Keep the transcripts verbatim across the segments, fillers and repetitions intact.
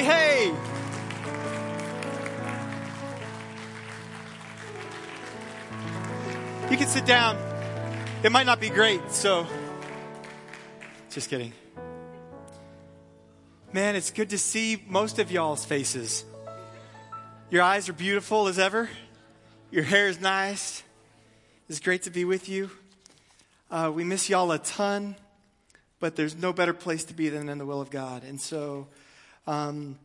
Hey, hey. You can sit down. It might not be great, so just kidding. Man, it's good to see most of y'all's faces. Your eyes are beautiful as ever. Your hair is nice. It's great to be with you. Uh, we miss y'all a ton, but there's no better place to be than in the will of God. And so um,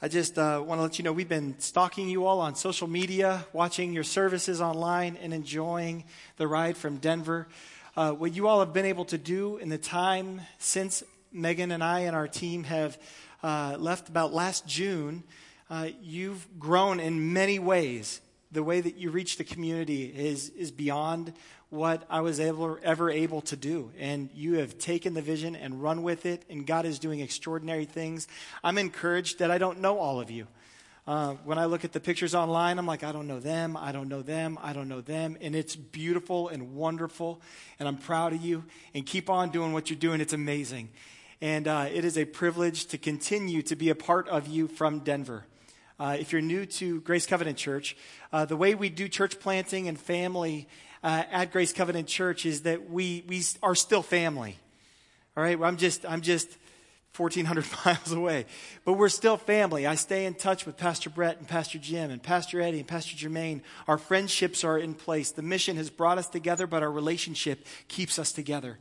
I just uh, want to let you know we've been stalking you all on social media, watching your services online, and enjoying the ride from Denver. Uh, what you all have been able to do in the time since Megan and I and our team have uh, left about last June, uh, you've grown in many ways. The way that you reach the community is is beyond what I was ever, ever able to do. And you have taken the vision and run with it, and God is doing extraordinary things. I'm encouraged that I don't know all of you. Uh, when I look at the pictures online, I'm like, I don't know them, I don't know them, I don't know them. And it's beautiful and wonderful, and I'm proud of you. And keep on doing what you're doing. It's amazing. And uh, it is a privilege to continue to be a part of you from Denver. Uh, if you're new to Grace Covenant Church, uh, the way we do church planting and family uh, at Grace Covenant Church is that we we are still family. All right, well, I'm just I'm just fourteen hundred miles away, but we're still family. I stay in touch with Pastor Brett and Pastor Jim and Pastor Eddie and Pastor Jermaine. Our friendships are in place. The mission has brought us together, but our relationship keeps us together.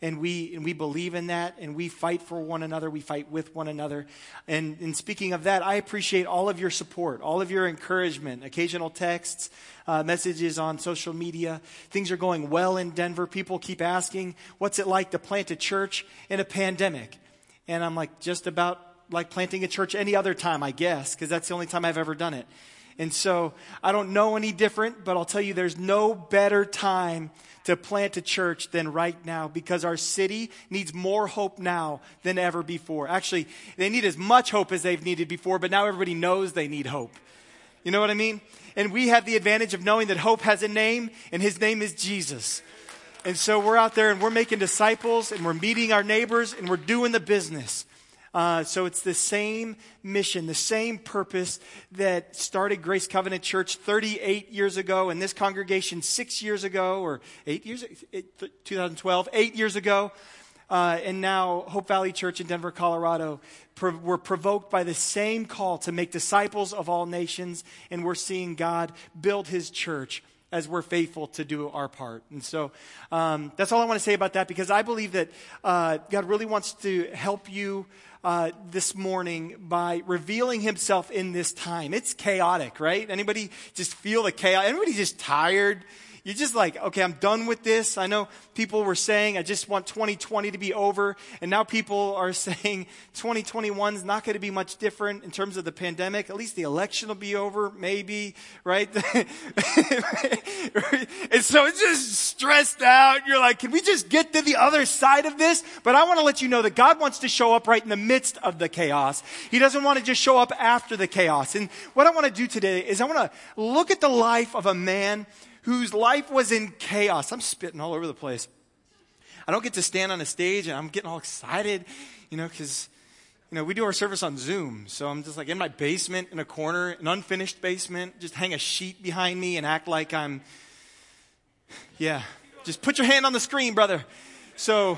And we and we believe in that, and we fight for one another. We fight with one another. And, and speaking of that, I appreciate all of your support, all of your encouragement, occasional texts, uh, messages on social media. Things are going well in Denver. People keep asking, what's it like to plant a church in a pandemic? And I'm like, just about like planting a church any other time, I guess, because that's the only time I've ever done it. And so I don't know any different, but I'll tell you there's no better time to plant a church than right now, because our city needs more hope now than ever before. Actually, they need as much hope as they've needed before, but now everybody knows they need hope. You know what I mean? And we have the advantage of knowing that hope has a name, and his name is Jesus. And so we're out there and we're making disciples, and we're meeting our neighbors, and we're doing the business. Uh, so it's the same mission, the same purpose that started Grace Covenant Church thirty-eight years ago, and this congregation six years ago, or eight years, twenty twelve, eight years ago, uh, and now Hope Valley Church in Denver, Colorado. Pro- we're provoked by the same call to make disciples of all nations, and we're seeing God build his church as we're faithful to do our part. And so um, that's all I want to say about that, because I believe that uh, God really wants to help you uh, this morning by revealing himself in this time. It's chaotic, right? Anybody just feel the chaos? Anybody just tired? You're just like, okay, I'm done with this. I know people were saying, I just want twenty twenty to be over. And now people are saying twenty twenty-one is not going to be much different in terms of the pandemic. At least the election will be over, maybe, right? And so it's just stressed out. You're like, can we just get to the other side of this? But I want to let you know that God wants to show up right in the midst of the chaos. He doesn't want to just show up after the chaos. And what I want to do today is I want to look at the life of a man whose life was in chaos. I'm spitting all over the place. I don't get to stand on a stage, and I'm getting all excited, you know, because, you know, we do our service on Zoom. So I'm just like in my basement in a corner, an unfinished basement, just hang a sheet behind me and act like I'm, yeah, just put your hand on the screen, brother. So,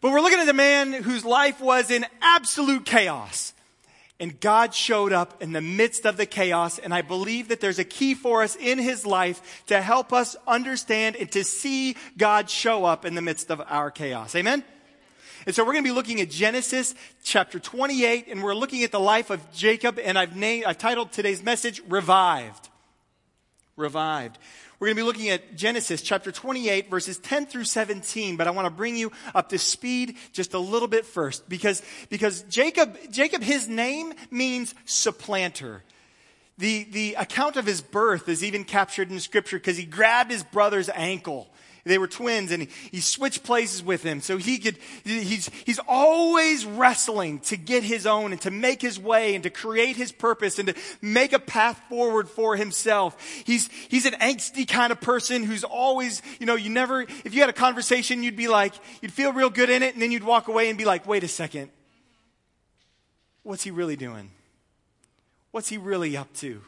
but we're looking at a man whose life was in absolute chaos. And God showed up in the midst of the chaos, and I believe that there's a key for us in his life to help us understand and to see God show up in the midst of our chaos. Amen? And so we're going to be looking at Genesis chapter twenty-eight, and we're looking at the life of Jacob, and I've named, I've titled today's message, Revived. Revived. We're going to be looking at Genesis chapter twenty-eight, verses ten through seventeen, but I want to bring you up to speed just a little bit first, because, because Jacob, Jacob, his name means supplanter. The, the account of his birth is even captured in scripture, because he grabbed his brother's ankle. They were twins, and he, he switched places with him. So he could, he's, he's always wrestling to get his own and to make his way and to create his purpose and to make a path forward for himself. He's, he's an angsty kind of person who's always, you know, you never, if you had a conversation, you'd be like, you'd feel real good in it, and then you'd walk away and be like, wait a second. what's he really doing? What's he really up to?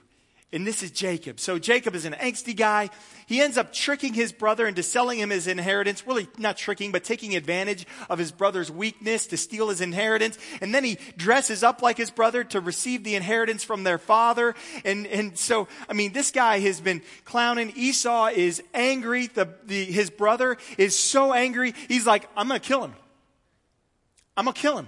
And this is Jacob. So Jacob is an angsty guy. He ends up tricking his brother into selling him his inheritance. Really not tricking, but taking advantage of his brother's weakness to steal his inheritance. And then he dresses up like his brother to receive the inheritance from their father. And and so, I mean, this guy has been clowning. Esau is angry. The, the his brother is so angry. He's like, I'm going to kill him. I'm going to kill him.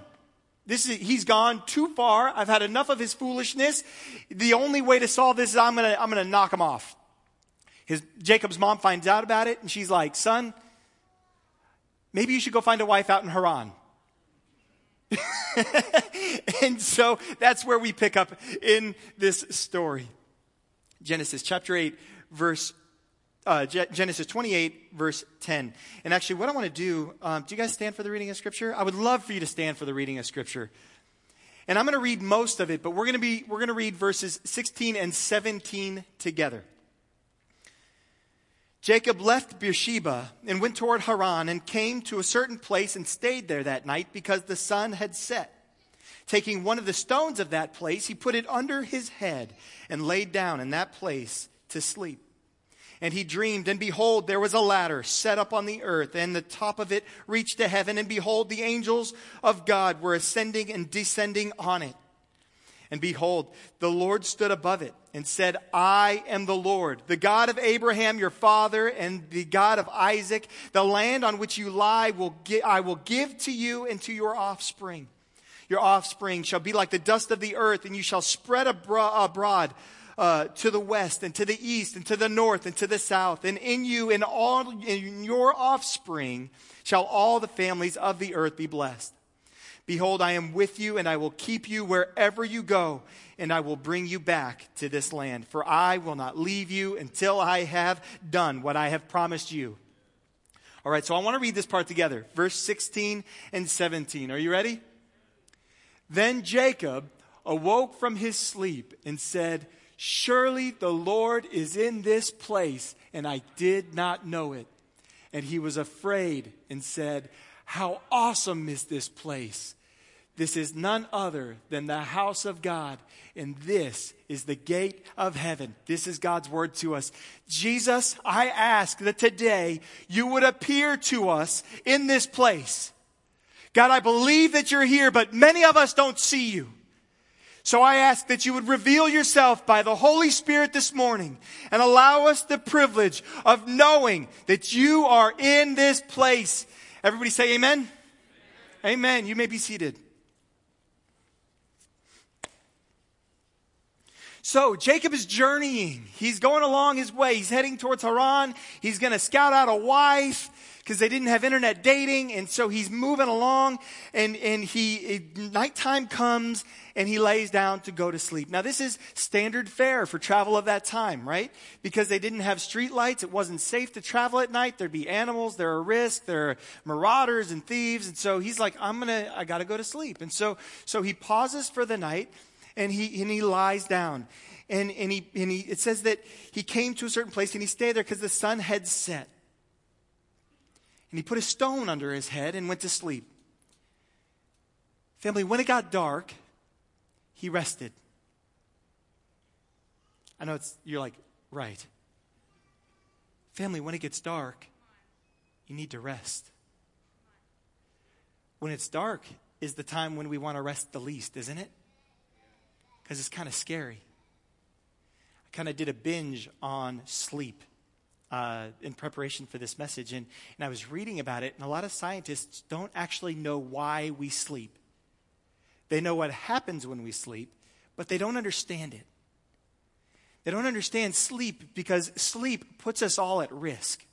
This is, he's gone too far. I've had enough of his foolishness. The only way to solve this is I'm going to, I'm going to knock him off. His, Jacob's mom finds out about it and she's like, son, maybe you should go find a wife out in Haran. And so that's where we pick up in this story. Genesis chapter eight, verse, uh, G- Genesis twenty-eight, verse ten. And actually what I want to do, um, do you guys stand for the reading of scripture? I would love for you to stand for the reading of scripture. And I'm going to read most of it, but we're going to be, we're going to read verses sixteen and seventeen together. Jacob left Beersheba and went toward Haran and came to a certain place and stayed there that night because the sun had set. Taking one of the stones of that place, he put it under his head and laid down in that place to sleep. And he dreamed, and behold, there was a ladder set up on the earth, and the top of it reached to heaven, and behold, the angels of God were ascending and descending on it. And behold, the Lord stood above it and said, I am the Lord, the God of Abraham, your father, and the God of Isaac. The land on which you lie will gi- I will give to you and to your offspring. Your offspring shall be like the dust of the earth, and you shall spread abro- abroad Uh, to the west and to the east and to the north and to the south. And in you and all in your offspring shall all the families of the earth be blessed. Behold, I am with you and I will keep you wherever you go, and I will bring you back to this land. For I will not leave you until I have done what I have promised you. All right, so I want to read this part together. Verse sixteen and seventeen. Are you ready? Then Jacob awoke from his sleep and said, surely the Lord is in this place, and I did not know it. And he was afraid and said, how awesome is this place? This is none other than the house of God, and this is the gate of heaven. This is God's word to us. Jesus, I ask that today you would appear to us in this place. God, I believe that you're here, but many of us don't see you. So I ask that you would reveal yourself by the Holy Spirit this morning and allow us the privilege of knowing that you are in this place. Everybody say amen? Amen. Amen. You may be seated. So Jacob is journeying. He's going along his way. He's heading towards Haran. He's going to scout out a wife, because they didn't have internet dating, and so he's moving along, and, and he, nighttime comes, and he lays down to go to sleep. Now, this is standard fare for travel of that time, right? Because they didn't have street lights, it wasn't safe to travel at night, there'd be animals, there are risks, there are marauders and thieves, and so he's like, I'm gonna, I gotta go to sleep. And so, so he pauses for the night, and he, and he lies down, and, and he, and he, it says that he came to a certain place, and he stayed there because the sun had set. And he put a stone under his head and went to sleep. Family, when it got dark, he rested. I know it's, you're like, right. Family, when it gets dark, you need to rest. When it's dark is the time when we want to rest the least, isn't it? Because it's kind of scary. I kind of did a binge on sleep Uh, in preparation for this message, and, and I was reading about it, and a lot of scientists don't actually know why we sleep. They know what happens when we sleep, but they don't understand it. They don't understand sleep because sleep puts us all at risk.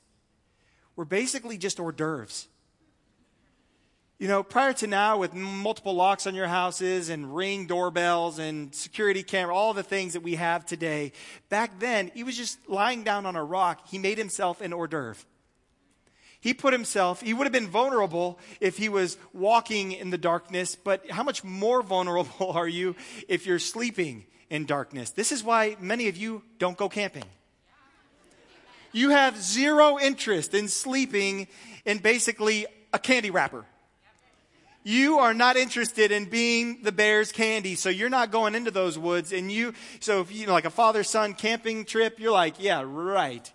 We're basically just hors d'oeuvres. You know, prior to now, with multiple locks on your houses and Ring doorbells and security camera, all the things that we have today, back then, he was just lying down on a rock. He made himself an hors d'oeuvre. He put himself, he would have been vulnerable if he was walking in the darkness, but how much more vulnerable are you if you're sleeping in darkness? This is why many of you don't go camping. You have zero interest in sleeping in basically a candy wrapper. You are not interested in being the bear's candy, so you're not going into those woods. And you, so if you know, like a father-son camping trip, you're like, yeah, right.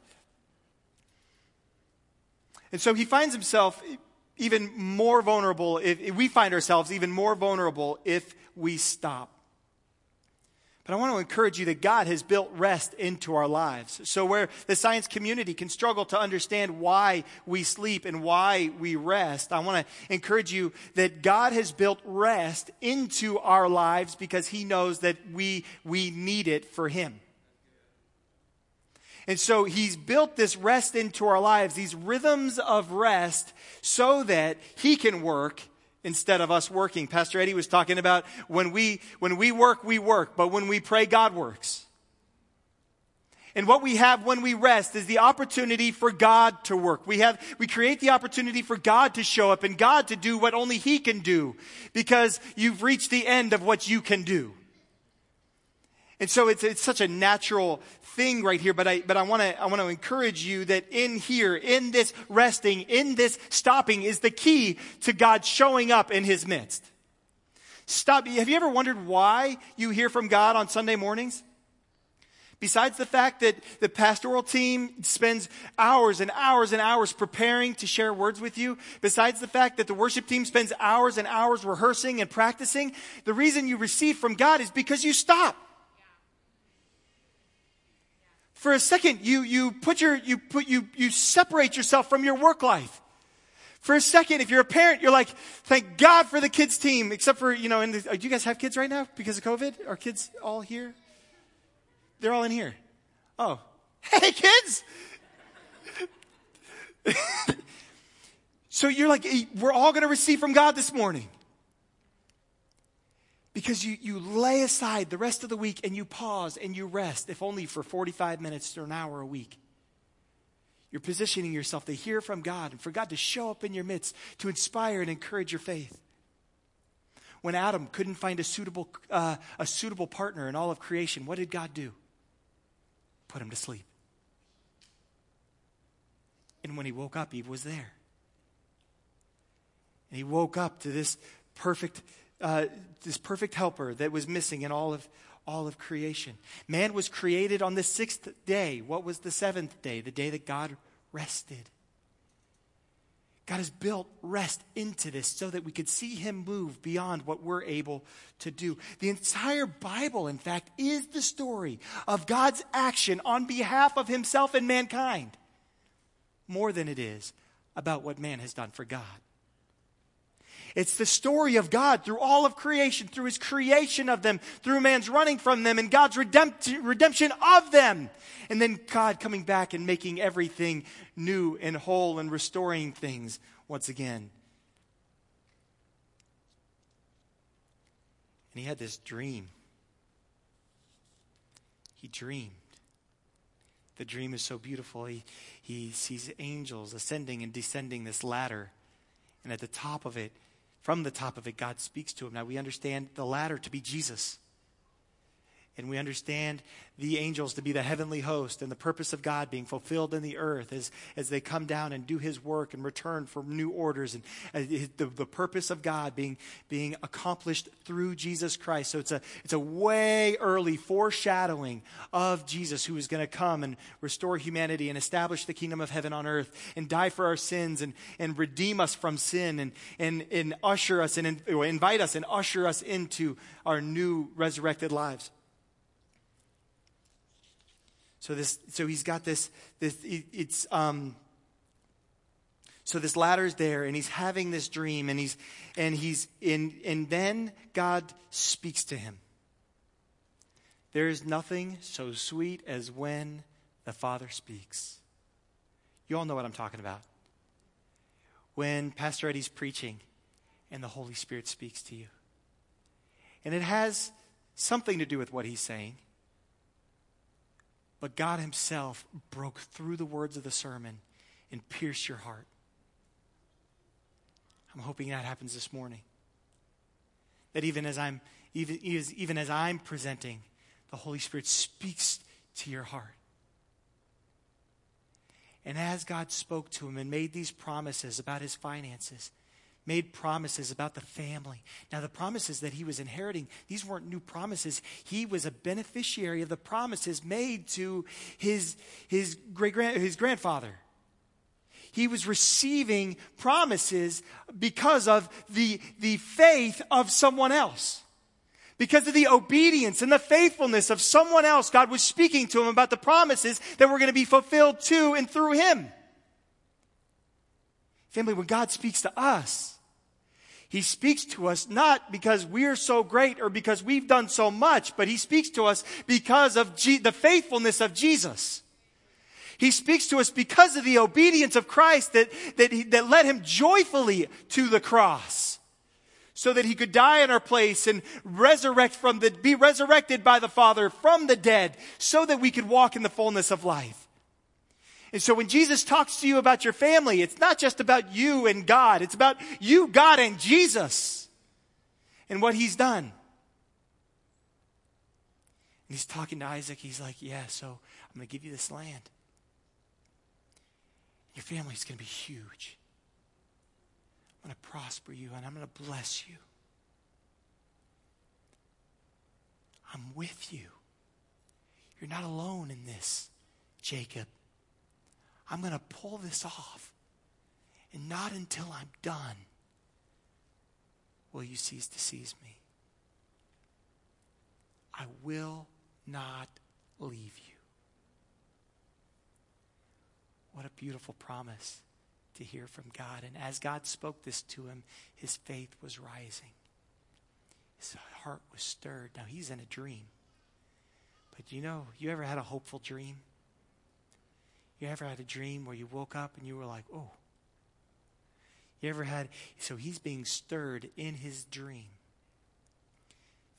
And so he finds himself even more vulnerable. If, if we find ourselves even more vulnerable if we stop. But I want to encourage you that God has built rest into our lives. So where the science community can struggle to understand why we sleep and why we rest, I want to encourage you that God has built rest into our lives because he knows that we, we need it for him. And so he's built this rest into our lives, these rhythms of rest, so that he can work instead of us working. Pastor Eddie was talking about when we when we work, we work. But when we pray, God works. And what we have when we rest is the opportunity for God to work. We have we create the opportunity for God to show up and God to do what only he can do. Because you've reached the end of what you can do. And so it's it's such a natural thing right here, but I but I want to I want to encourage you that in here, in this resting, in this stopping is the key to God showing up in his midst. Stop. Have you ever wondered why you hear from God on Sunday mornings? Besides the fact that the pastoral team spends hours and hours and hours preparing to share words with you, besides the fact that the worship team spends hours and hours rehearsing and practicing, the reason you receive from God is because you stop. For a second, you, you put your, you put, you, you separate yourself from your work life. For a second, if you're a parent, you're like, thank God for the kids team, except for, you know, in the, do you guys have kids right now because of COVID? Are kids all here? They're all in here. Oh, hey kids. So you're like, we're all going to receive from God this morning. Because you, you lay aside the rest of the week and you pause and you rest, if only for forty-five minutes or an hour a week. You're positioning yourself to hear from God and for God to show up in your midst, to inspire and encourage your faith. When Adam couldn't find a suitable, uh, a suitable partner in all of creation, what did God do? Put him to sleep. And when he woke up, Eve was there. And he woke up to this perfect Uh, this perfect helper that was missing in all of all of creation. Man was created on the sixth day. What was the seventh day? The day that God rested. God has built rest into this so that we could see him move beyond what we're able to do. The entire Bible, in fact, is the story of God's action on behalf of himself and mankind, more than it is about what man has done for God. It's the story of God through all of creation, through his creation of them, through man's running from them, and God's redempt- redemption of them. And then God coming back and making everything new and whole and restoring things once again. And he had this dream. He dreamed. The dream is so beautiful. He, he sees angels ascending and descending this ladder. And at the top of it, from the top of it, God speaks to him. Now, we understand the ladder to be Jesus. And we understand the angels to be the heavenly host and the purpose of God being fulfilled in the earth as, as they come down and do his work and return for new orders. And uh, the, the purpose of God being, being accomplished through Jesus Christ. So it's a, it's a way early foreshadowing of Jesus who is going to come and restore humanity and establish the kingdom of heaven on earth and die for our sins and, and redeem us from sin and, and, and usher us and invite us and usher us into our new resurrected lives. So this, so he's got this, this, it, it's, um, so this ladder's there and he's having this dream and he's, and he's in, and then God speaks to him. There is nothing so sweet as when the Father speaks. You all know what I'm talking about. When Pastor Eddie's preaching and the Holy Spirit speaks to you. And it has something to do with what he's saying. But God himself broke through the words of the sermon and pierced your heart. I'm hoping that happens this morning. That even as I'm even, even as I'm presenting, the Holy Spirit speaks to your heart. And as God spoke to him and made these promises about his finances, made promises about the family. Now, the promises that he was inheriting, these weren't new promises. He was a beneficiary of the promises made to his his great grand, his grandfather. He was receiving promises because of the the faith of someone else. Because of the obedience and the faithfulness of someone else, God was speaking to him about the promises that were going to be fulfilled to and through him. Family, when God speaks to us, he speaks to us not because we're so great or because we've done so much, but he speaks to us because of Je- the faithfulness of Jesus. He speaks to us because of the obedience of Christ that, that, he, that led him joyfully to the cross, so that he could die in our place and resurrect from the, be resurrected by the Father from the dead, so that we could walk in the fullness of life. And so when Jesus talks to you about your family, it's not just about you and God. It's about you, God, and Jesus and what he's done. And he's talking to Isaac. He's like, yeah, so I'm going to give you this land. Your family's going to be huge. I'm going to prosper you, and I'm going to bless you. I'm with you. You're not alone in this, Jacob. I'm going to pull this off, and not until I'm done will you cease to seize me. I will not leave you. What a beautiful promise to hear from God. And as God spoke this to him, his faith was rising. His heart was stirred. Now, he's in a dream. But you know, you ever had a hopeful dream? You ever had a dream where you woke up and you were like, oh. You ever had, so he's being stirred in his dream.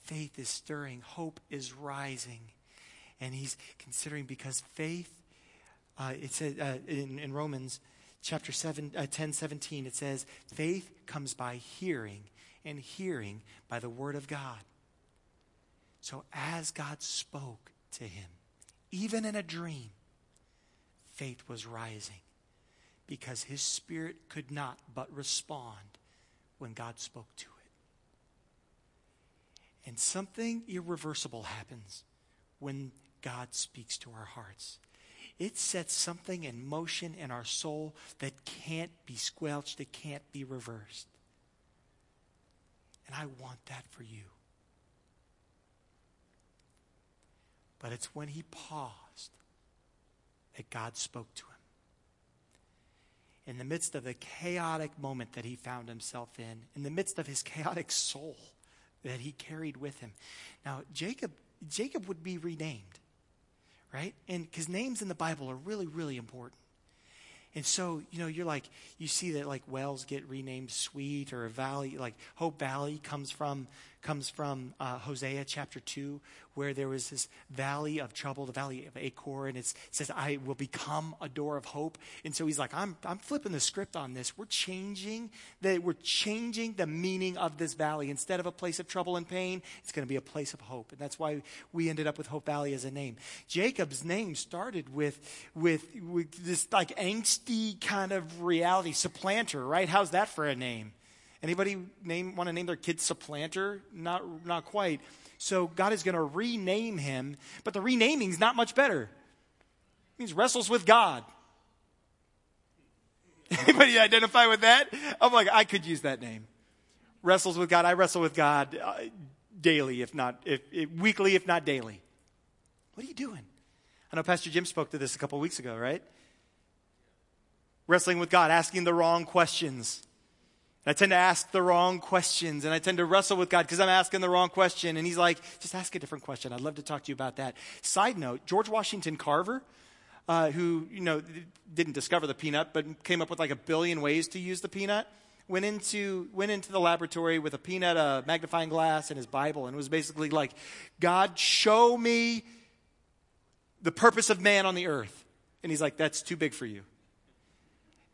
Faith is stirring. Hope is rising. And he's considering, because faith, uh, it says uh, in, in Romans, Chapter seven, uh, ten seventeen, it says, faith comes by hearing, and hearing by the word of God. So as God spoke to him, even in a dream, faith was rising, because his spirit could not but respond when God spoke to it. And something irreversible happens when God speaks to our hearts. It sets something in motion in our soul that can't be squelched, that can't be reversed. And I want that for you. But it's when he paused that God spoke to him. In the midst of the chaotic moment that he found himself in, in the midst of his chaotic soul that he carried with him. Now, Jacob, Jacob would be renamed. Right? And because names in the Bible are really, really important. And so, you know, you're like, you see that like wells get renamed Sweet, or a valley, like Hope Valley comes from, comes from uh, Hosea chapter two, where there was this valley of trouble, the valley of Achor, and it's, it says, I will become a door of hope. And so he's like, I'm, I'm flipping the script on this. We're changing the, we're changing the meaning of this valley. Instead of a place of trouble and pain, it's going to be a place of hope. And that's why we ended up with Hope Valley as a name. Jacob's name started with, with, with this like angst, kind of reality. Supplanter, right? How's that for a name? Anybody name want to name their kid Supplanter? Not not quite. So God is going to rename him, but the renaming's not much better. It means wrestles with God. Anybody identify with that? I'm like, I could use that name. Wrestles with God. I wrestle with God uh, daily, if not if, if weekly, if not daily. What are you doing? I know Pastor Jim spoke to this a couple weeks ago, right? Wrestling with God, asking the wrong questions. And I tend to ask the wrong questions, and I tend to wrestle with God because I'm asking the wrong question. And he's like, just ask a different question. I'd love to talk to you about that. Side note, George Washington Carver, uh, who, you know, didn't discover the peanut, but came up with like a billion ways to use the peanut, went into, went into the laboratory with a peanut, a magnifying glass, and his Bible, and was basically like, God, show me the purpose of man on the earth. And he's like, that's too big for you.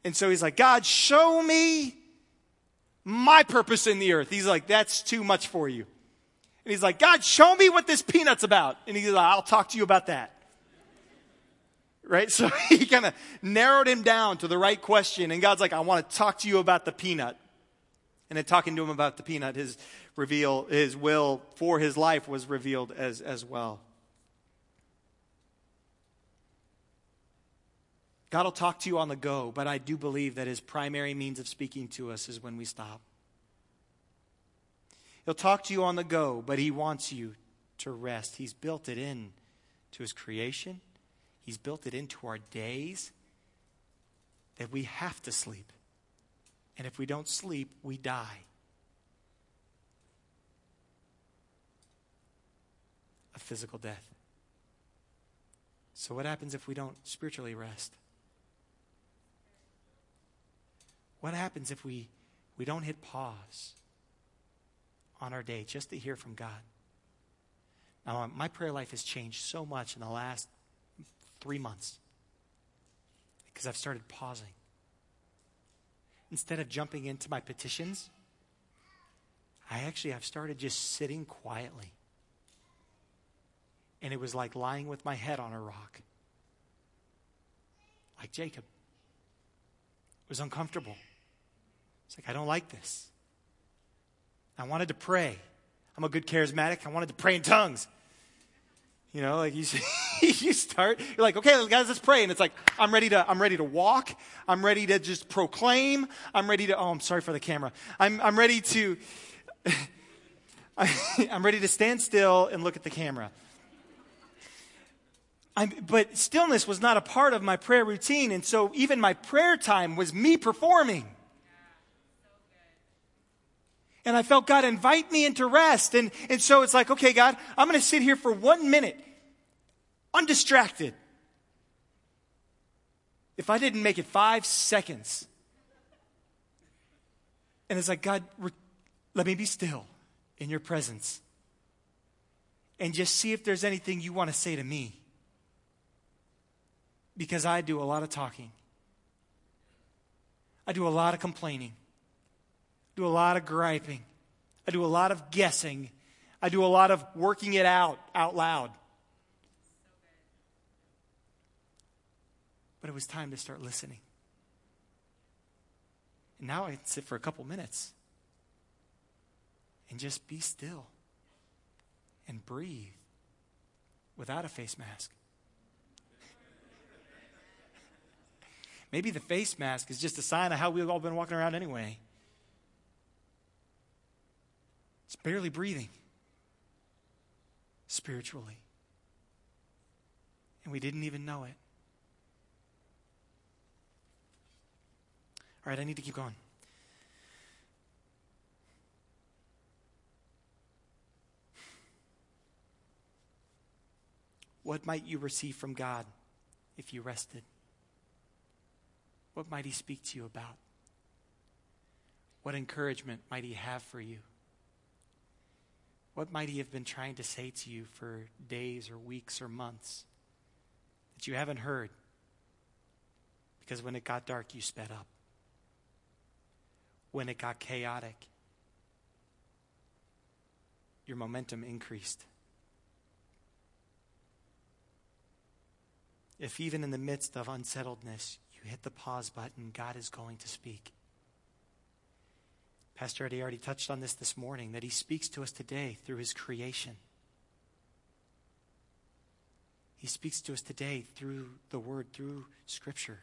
And so he's like, God, show me my purpose in the earth. He's like, that's too much for you. And he's like, God, show me what this peanut's about. And he's like, I'll talk to you about that. Right? So he kind of narrowed him down to the right question. And God's like, I want to talk to you about the peanut. And in talking to him about the peanut, his reveal, his will for his life was revealed as, as well. God will talk to you on the go, but I do believe that his primary means of speaking to us is when we stop. He'll talk to you on the go, but he wants you to rest. He's built it in to his creation. He's built it into our days that we have to sleep. And if we don't sleep, we die. A physical death. So what happens if we don't spiritually rest? What happens if we, we don't hit pause on our day just to hear from God? Now, my prayer life has changed so much in the last three months because I've started pausing. Instead of jumping into my petitions, I actually have started just sitting quietly. And it was like lying with my head on a rock. Like Jacob. It was uncomfortable. It's like, I don't like this. I wanted to pray. I'm a good charismatic. I wanted to pray in tongues. You know, like you, you start, you're like, okay, guys, let's pray. And it's like, I'm ready to, I'm ready to walk. I'm ready to just proclaim. I'm ready to, oh, I'm sorry for the camera. I'm, I'm ready to, I'm ready to stand still and look at the camera. I'm, but stillness was not a part of my prayer routine. And so even my prayer time was me performing. And I felt God invite me into rest. And, and so it's like, okay, God, I'm going to sit here for one minute, undistracted. If I didn't make it five seconds. And it's like, God, re- let me be still in your presence. And just see if there's anything you want to say to me. Because I do a lot of talking. I do a lot of complaining. Do a lot of griping. I do a lot of guessing. I do a lot of working it out, out loud. But it was time to start listening. And now I can sit for a couple minutes and just be still and breathe without a face mask. Maybe the face mask is just a sign of how we've all been walking around anyway. It's barely breathing spiritually. And we didn't even know it. All right, I need to keep going. What might you receive from God if you rested? What might he speak to you about? What encouragement might he have for you? What might he have been trying to say to you for days or weeks or months that you haven't heard? Because when it got dark, you sped up. When it got chaotic, your momentum increased. If even in the midst of unsettledness, you hit the pause button, God is going to speak. Pastor Eddie already touched on this this morning, that he speaks to us today through his creation. He speaks to us today through the word, through scripture.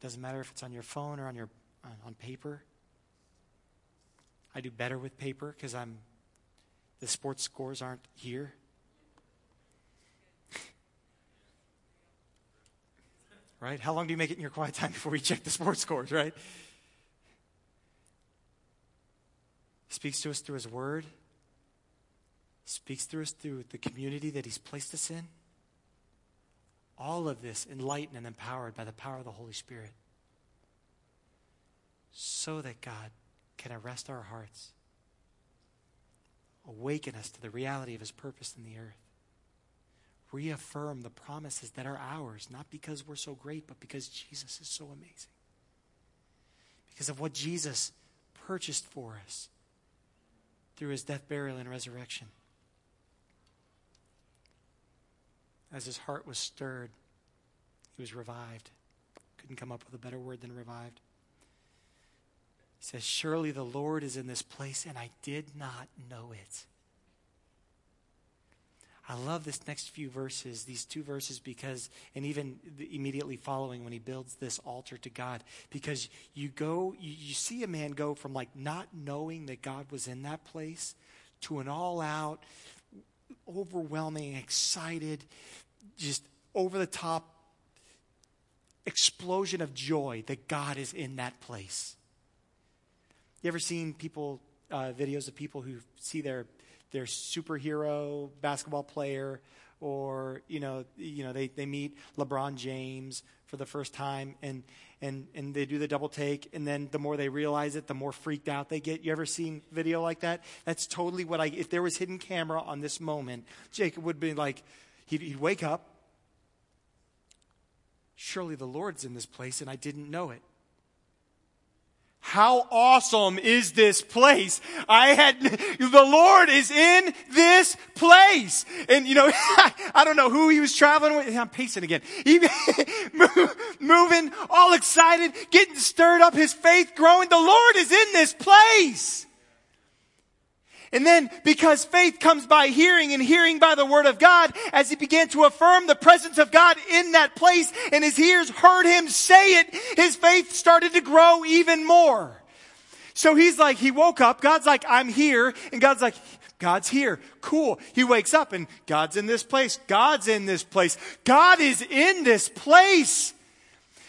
Doesn't matter if it's on your phone or on your on, on paper. I do better with paper because I'm the sports scores aren't here. Right? How long do you make it in your quiet time before we check the sports scores, right? Speaks to us through his word. Speaks to us through the community that he's placed us in. All of this enlightened and empowered by the power of the Holy Spirit. So that God can arrest our hearts. Awaken us to the reality of his purpose in the earth. Reaffirm the promises that are ours, not because we're so great, but because Jesus is so amazing. Because of what Jesus purchased for us. Through his death, burial, and resurrection. As his heart was stirred, he was revived. Couldn't come up with a better word than revived. says, surely the Lord is in this place, and I did not know it. I love this next few verses, these two verses, because, and even immediately following when he builds this altar to God, because you go, you, you see a man go from like not knowing that God was in that place to an all-out, overwhelming, excited, just over-the-top explosion of joy that God is in that place. You ever seen people, uh, videos of people who see their their superhero basketball player, or you know, you know, they, they meet LeBron James for the first time, and and and they do the double take, and then the more they realize it, the more freaked out they get. You ever seen video like that? That's totally what I. If there was hidden camera on this moment, Jacob would be like, he'd, he'd wake up. Surely the Lord's in this place, and I didn't know it. How awesome is this place? I had, the Lord is in this place. And, you know, I don't know who he was traveling with. I'm pacing again. He, moving, all excited, getting stirred up, his faith growing. The Lord is in this place. And then, because faith comes by hearing and hearing by the word of God, as he began to affirm the presence of God in that place, and his ears heard him say it, his faith started to grow even more. So he's like, he woke up, God's like, I'm here, and God's like, God's here. Cool. He wakes up, and God's in this place. God's in this place. God is in this place.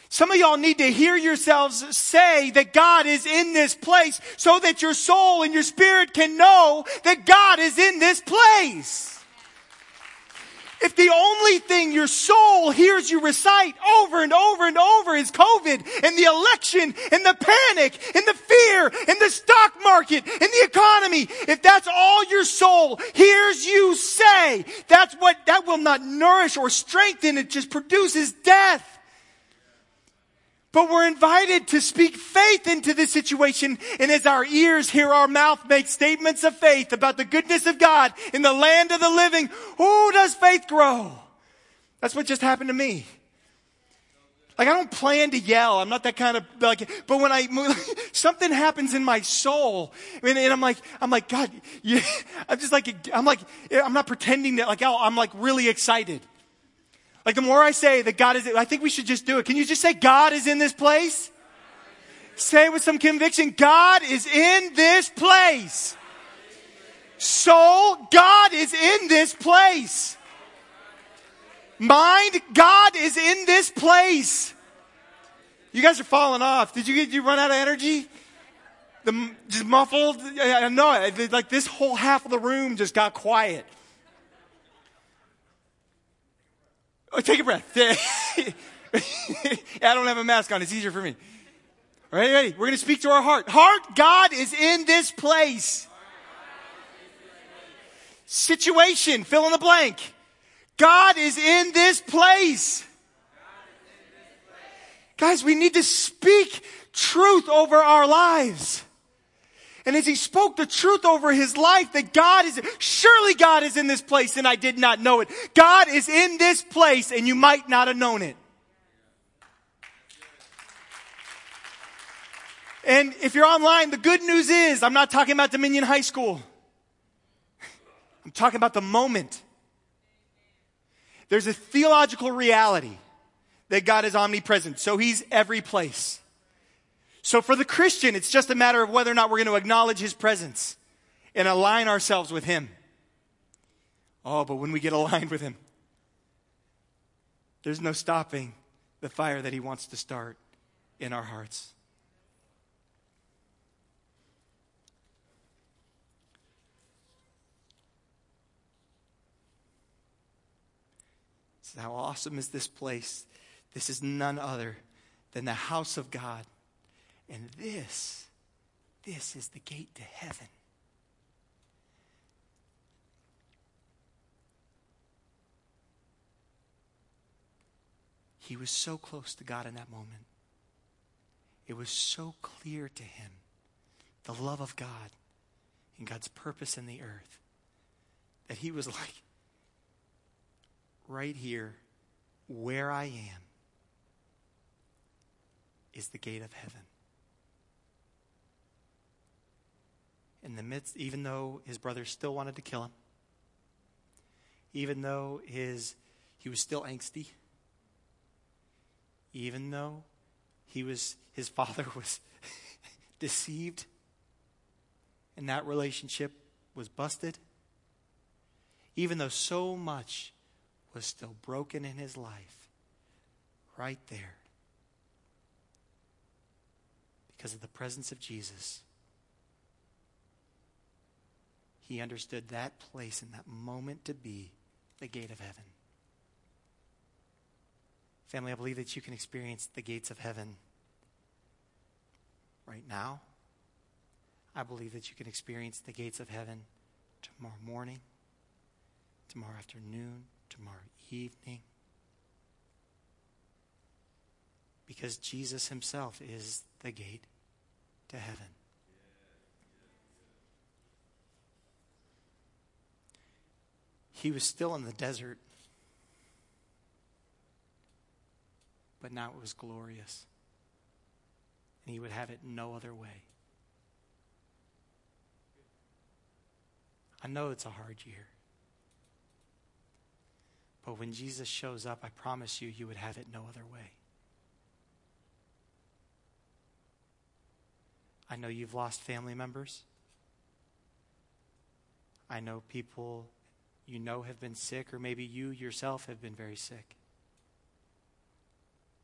Some of y'all need to hear yourselves say that God is in this place, so that your soul and your spirit can know that God is in this place. If the only thing your soul hears you recite over and over and over is COVID and the election and the panic and the fear and the stock market and the economy, if that's all your soul hears you say, that's what, that will not nourish or strengthen. It just produces death. But we're invited to speak faith into this situation. And as our ears hear our mouth make statements of faith about the goodness of God in the land of the living, oh, does faith grow? That's what just happened to me. Like, I don't plan to yell. I'm not that kind of, like, but when I, something happens in my soul. And, and I'm like, I'm like, God, you, I'm just like, I'm like, I'm not pretending that, like, oh, I'm like really excited. Like, the more I say that God is, I think we should just do it. Can you just say, God is in this place? Say it with some conviction. God is in this place. Soul, God is in this place. Mind, God is in this place. You guys are falling off. Did you get, you run out of energy? The just muffled. I know, like this whole half of the room just got quiet. Oh, take a breath. I don't have a mask on. It's easier for me. All right, ready? We're going to speak to our heart. Heart, God is in this place. Situation, fill in the blank. God is in this place. Guys, we need to speak truth over our lives. And as he spoke the truth over his life, that God is, surely God is in this place, and I did not know it. God is in this place, and you might not have known it. And if you're online, the good news is, I'm not talking about Dominion High School. I'm talking about the moment. There's a theological reality that God is omnipresent, so he's every place. So for the Christian, it's just a matter of whether or not we're going to acknowledge his presence and align ourselves with him. Oh, but when we get aligned with him, there's no stopping the fire that he wants to start in our hearts. So how awesome is this place? This is none other than the house of God. And this, this is the gate to heaven. He was so close to God in that moment. It was so clear to him, the love of God and God's purpose in the earth, that he was like, right here, where I am, is the gate of heaven. in the midst, even though his brothers still wanted to kill him, even though his he was still angsty, even though he was his father was deceived and that relationship was busted, even though so much was still broken in his life, right there, because of the presence of Jesus, he understood that place and that moment to be the gate of heaven. Family, I believe that you can experience the gates of heaven right now. I believe that you can experience the gates of heaven tomorrow morning, tomorrow afternoon, tomorrow evening. Because Jesus himself is the gate to heaven. He was still in the desert, but now it was glorious, and he would have it no other way. I know it's a hard year, but when Jesus shows up, I promise you, you would have it no other way. I know you've lost family members. I know people you know have been sick, or maybe you yourself have been very sick.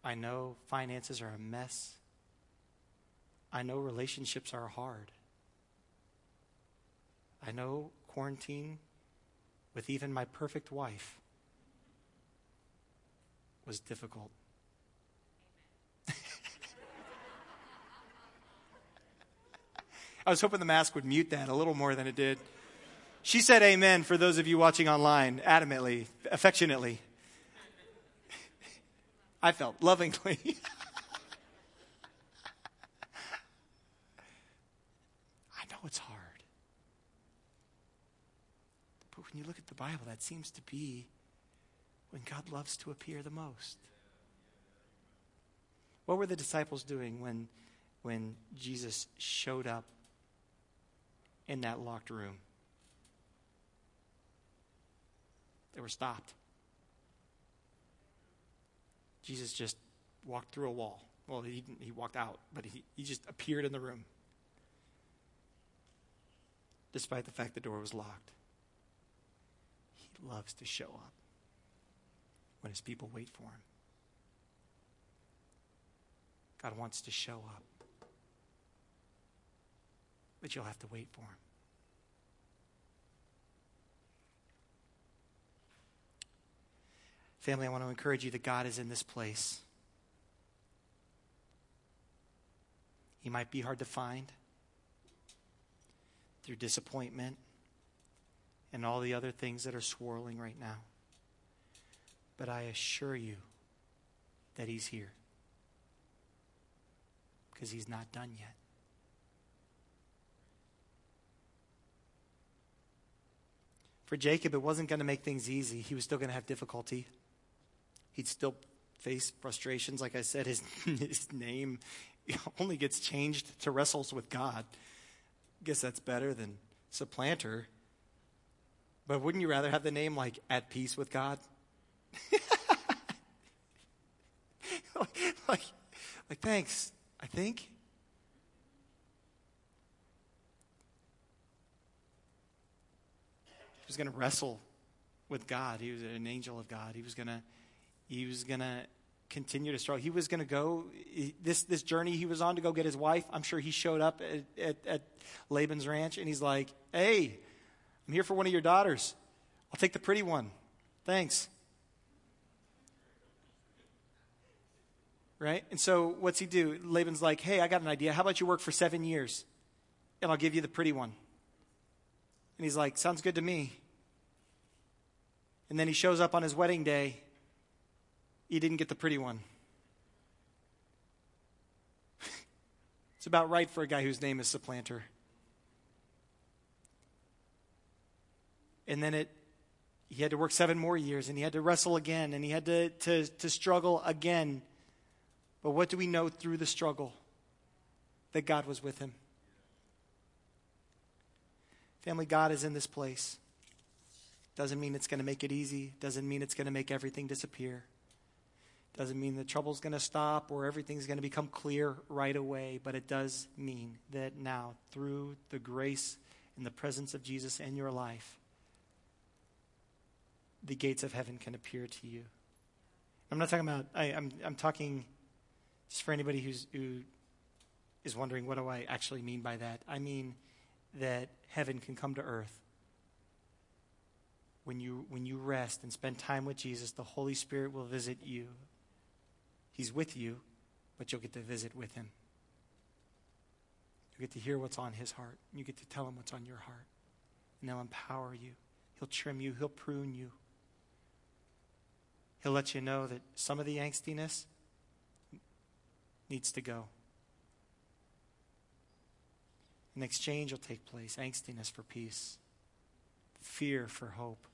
I know finances are a mess. I know relationships are hard. I know quarantine with even my perfect wife was difficult. I was hoping the mask would mute that a little more than it did. She said amen for those of you watching online, adamantly, affectionately. I felt lovingly. I know it's hard. But when you look at the Bible, that seems to be when God loves to appear the most. What were the disciples doing when, when Jesus showed up in that locked room? They were stopped. Jesus just walked through a wall. Well, he didn't, he walked out, but he, he just appeared in the room, despite the fact the door was locked. He loves to show up when his people wait for him. God wants to show up, but you'll have to wait for him. Family, I want to encourage you that God is in this place. He might be hard to find through disappointment and all the other things that are swirling right now. But I assure you that he's here, because he's not done yet. For Jacob, it wasn't going to make things easy. He was still going to have difficulty. He'd still face frustrations. Like I said, his, his name only gets changed to wrestles with God. I guess that's better than supplanter. But wouldn't you rather have the name like at peace with God? like, like, like, thanks, I think. He was going to wrestle with God. He was an angel of God. He was going to He was going to continue to struggle. He was going to go, this this journey he was on to go get his wife, I'm sure he showed up at, at, at Laban's ranch, and he's like, hey, I'm here for one of your daughters. I'll take the pretty one. Thanks. Right? And so what's he do? Laban's like, hey, I got an idea. How about you work for seven years, and I'll give you the pretty one. And he's like, sounds good to me. And then he shows up on his wedding day. He didn't get the pretty one. It's about right for a guy whose name is Supplanter. And then it, he had to work seven more years, and he had to wrestle again, and he had to, to, to struggle again. But what do we know through the struggle? That God was with him. Family, God is in this place. Doesn't mean it's going to make it easy. Doesn't mean it's going to make everything disappear. Doesn't mean the trouble's going to stop or everything's going to become clear right away. But it does mean that now, through the grace and the presence of Jesus in your life, the gates of heaven can appear to you. I'm not talking about, I, I'm I'm talking just for anybody who's who is wondering, what do I actually mean by that? I mean that heaven can come to earth. When you when you rest and spend time with Jesus, the Holy Spirit will visit you. He's with you, but you'll get to visit with him. You get to hear what's on his heart. You get to tell him what's on your heart. And he'll empower you. He'll trim you. He'll prune you. He'll let you know that some of the angstiness needs to go. An exchange will take place. Angstiness for peace. Fear for hope.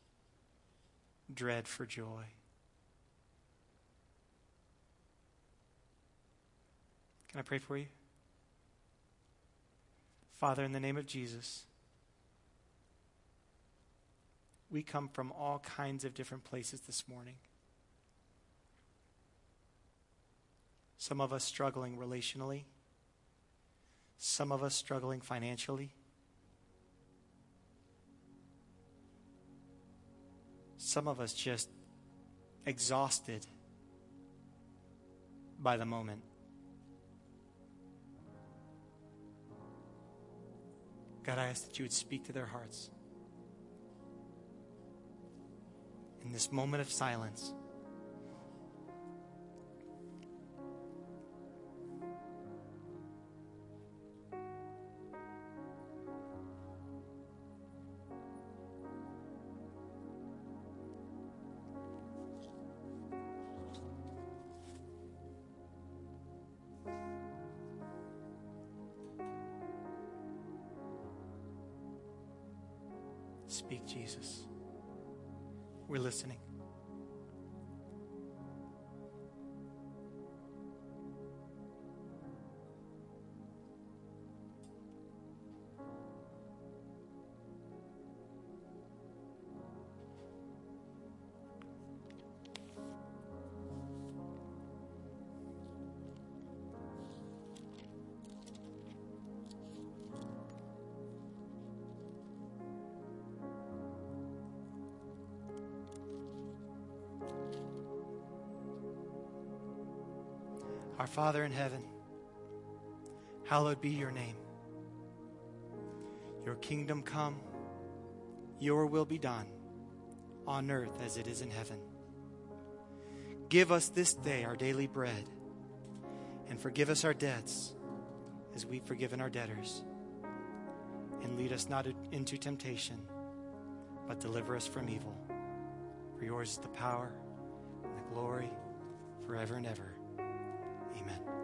Dread for joy. Can I pray for you? Father, in the name of Jesus, we come from all kinds of different places this morning. Some of us struggling relationally. Some of us struggling financially. Some of us just exhausted by the moment. God, I ask that you would speak to their hearts. In this moment of silence, speak, Jesus. We're listening. Our Father in heaven, hallowed be your name. Your kingdom come, your will be done on earth as it is in heaven. Give us this day our daily bread, and forgive us our debts as we've forgiven our debtors. And lead us not into temptation, but deliver us from evil. For yours is the power and the glory forever and ever. Amen.